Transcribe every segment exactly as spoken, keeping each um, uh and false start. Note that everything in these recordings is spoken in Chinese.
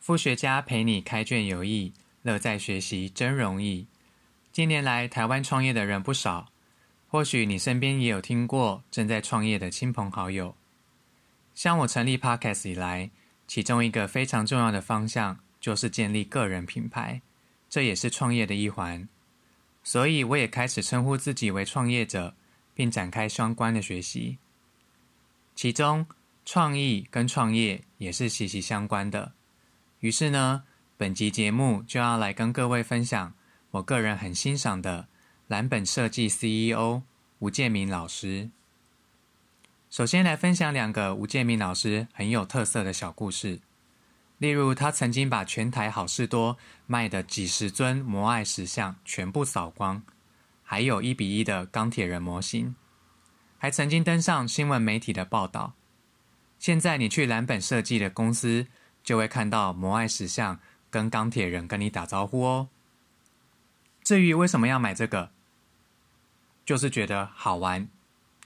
傅学家陪你开卷有益，乐在学习真容易。近年来，台湾创业的人不少，或许你身边也有听过正在创业的亲朋好友。像我成立 Podcast 以来，其中一个非常重要的方向就是建立个人品牌，这也是创业的一环。所以我也开始称呼自己为创业者，并展开相关的学习。其中，创意跟创业也是息息相关的。于是呢，本集节目就要来跟各位分享我个人很欣赏的蓝本设计 C E O 吴建民老师。首先来分享两个吴建民老师很有特色的小故事，例如他曾经把全台好市多卖的几十尊摩艾石像全部扫光，还有一比一的钢铁人模型，还曾经登上新闻媒体的报道。现在你去蓝本设计的公司，就会看到摩艾石像跟钢铁人跟你打招呼哦。至于为什么要买这个，就是觉得好玩，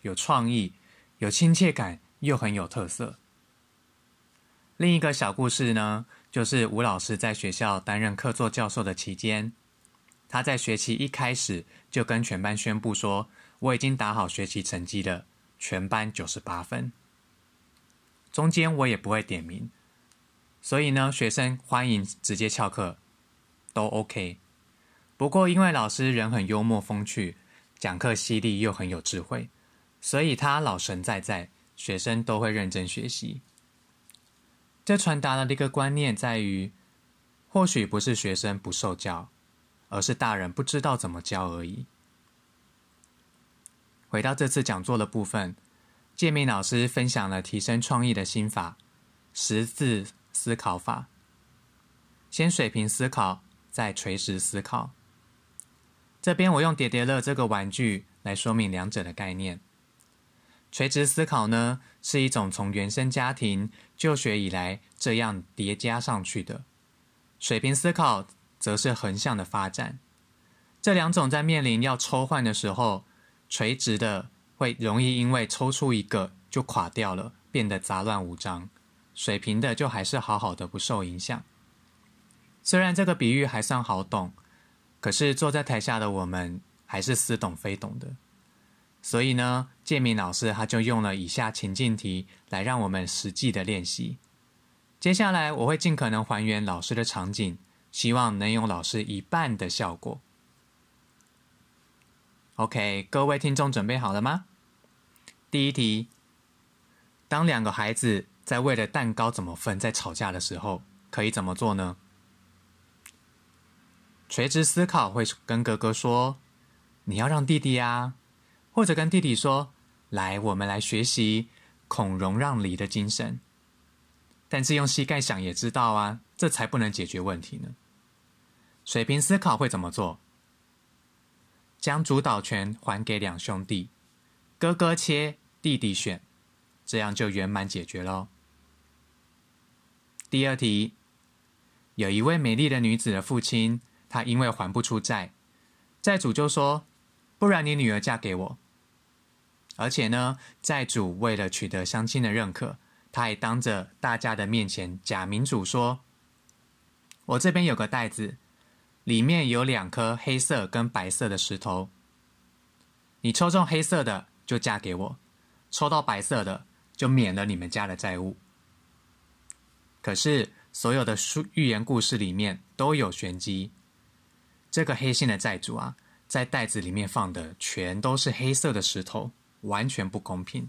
有创意，有亲切感，又很有特色。另一个小故事呢，就是吴老师在学校担任客座教授的期间，他在学期一开始就跟全班宣布说，我已经打好学习成绩了，全班九十八分。中间我也不会点名，所以呢，学生欢迎直接翘课，都 OK。不过因为老师人很幽默风趣，讲课犀利又很有智慧，所以他老神在在，学生都会认真学习。这传达了一个观念，在于或许不是学生不受教，而是大人不知道怎么教而已。回到这次讲座的部分，建民老师分享了提升创意的心法，十字思考法，先水平思考，再垂直思考。这边我用叠叠乐这个玩具来说明两者的概念。垂直思考呢，是一种从原生家庭就学以来这样叠加上去的。水平思考则是横向的发展。这两种在面临要抽换的时候，垂直的会容易因为抽出一个就垮掉了，变得杂乱无章，水平的就还是好好的，不受影响。虽然这个比喻还算好懂，可是坐在台下的我们还是似懂非懂的。所以呢，建民老师他就用了以下情境题来让我们实际的练习。接下来我会尽可能还原老师的场景，希望能有老师一半的效果。OK， 各位听众准备好了吗？第一题，当两个孩子在为了蛋糕怎么分在吵架的时候，可以怎么做呢？垂直思考会跟哥哥说，你要让弟弟啊，或者跟弟弟说，来，我们来学习孔融让梨的精神。但是用膝盖想也知道啊，这才不能解决问题呢。水平思考会怎么做？将主导权还给两兄弟，哥哥切，弟弟选，这样就圆满解决咯。第二题，有一位美丽的女子的父亲，他因为还不出债，债主就说，不然你女儿嫁给我。而且呢，债主为了取得乡亲的认可，他也当着大家的面前假民主说，我这边有个袋子，里面有两颗黑色跟白色的石头，你抽中黑色的就嫁给我，抽到白色的就免了你们家的债务。可是所有的寓言故事里面都有玄机，这个黑心的债主啊，在袋子里面放的全都是黑色的石头，完全不公平。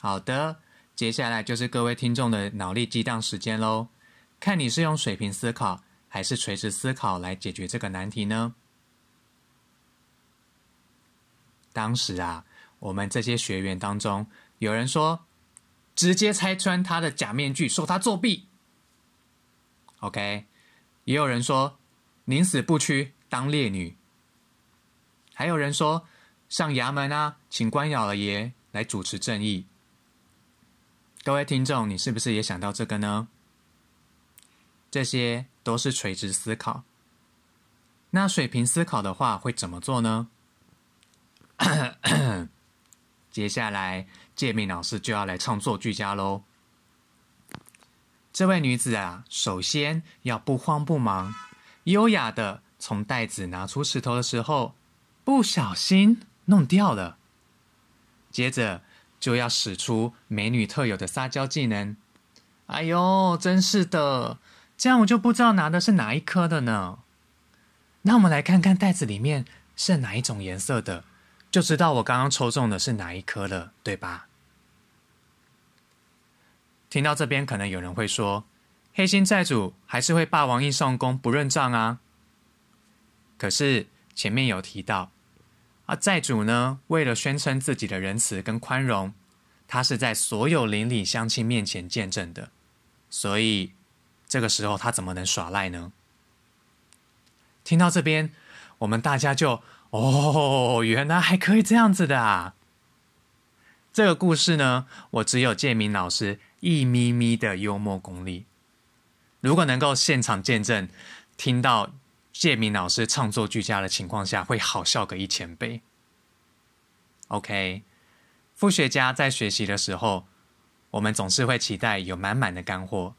好的，接下来就是各位听众的脑力激荡时间咯，看你是用水平思考还是垂直思考来解决这个难题呢？当时啊，我们这些学员当中，有人说，直接拆穿他的假面具，说他作弊。OK， 也有人说，宁死不屈当烈女，还有人说，上衙门啊，请官老爷来主持正义。各位听众，你是不是也想到这个呢？这些都是垂直思考。那水平思考的话会怎么做呢？接下来建民老师就要来唱作俱佳咯。这位女子啊，首先要不慌不忙，优雅的从袋子拿出石头的时候，不小心弄掉了。接着就要使出美女特有的撒娇技能。哎呦，真是的，这样我就不知道拿的是哪一颗的呢。那我们来看看袋子里面是哪一种颜色的，就知道我刚刚抽中的是哪一颗了，对吧？听到这边，可能有人会说，黑心债主还是会霸王硬上弓不认账啊。可是前面有提到啊，债主呢，为了宣称自己的仁慈跟宽容，他是在所有邻里乡亲面前见证的，所以这个时候他怎么能耍赖呢？听到这边，我们大家就哦，原来还可以这样子的啊！这个故事呢，我只有建明老师一咪咪的幽默功力。如果能够现场见证，听到建明老师唱作俱佳的情况下，会好笑个一千倍。OK， 复学家在学习的时候，我们总是会期待有满满的干货，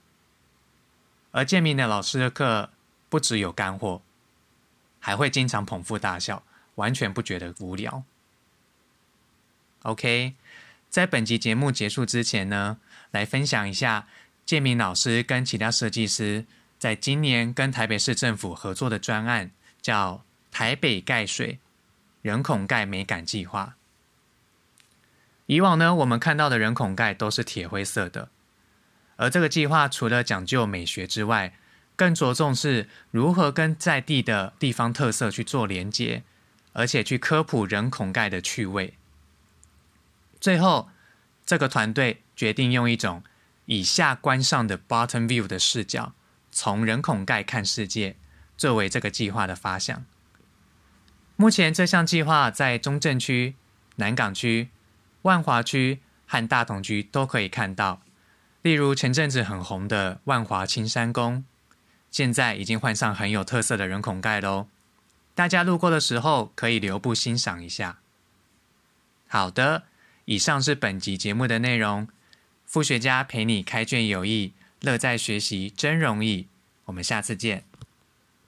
而建明的老师的课不只有干货，还会经常捧腹大笑，完全不觉得无聊。OK。在本集节目结束之前呢，来分享一下建明老师跟其他设计师在今年跟台北市政府合作的专案，叫台北盖水人孔盖美感计划。以往呢，我们看到的人孔盖都是铁灰色的，而这个计划除了讲究美学之外，更着重是如何跟在地的地方特色去做连结，而且去科普人孔盖的趣味。最后，这个团队决定用一种以下观上的 bottom view 的视角，从人孔盖看世界，作为这个计划的发想。目前这项计划在中正区、南港区、万华区和大同区都可以看到，例如前阵子很红的万华青山宫，现在已经换上很有特色的人孔盖咯，大家路过的时候可以留步欣赏一下。好的，以上是本集节目的内容，复学家陪你开卷有益，乐在学习真容易，我们下次见。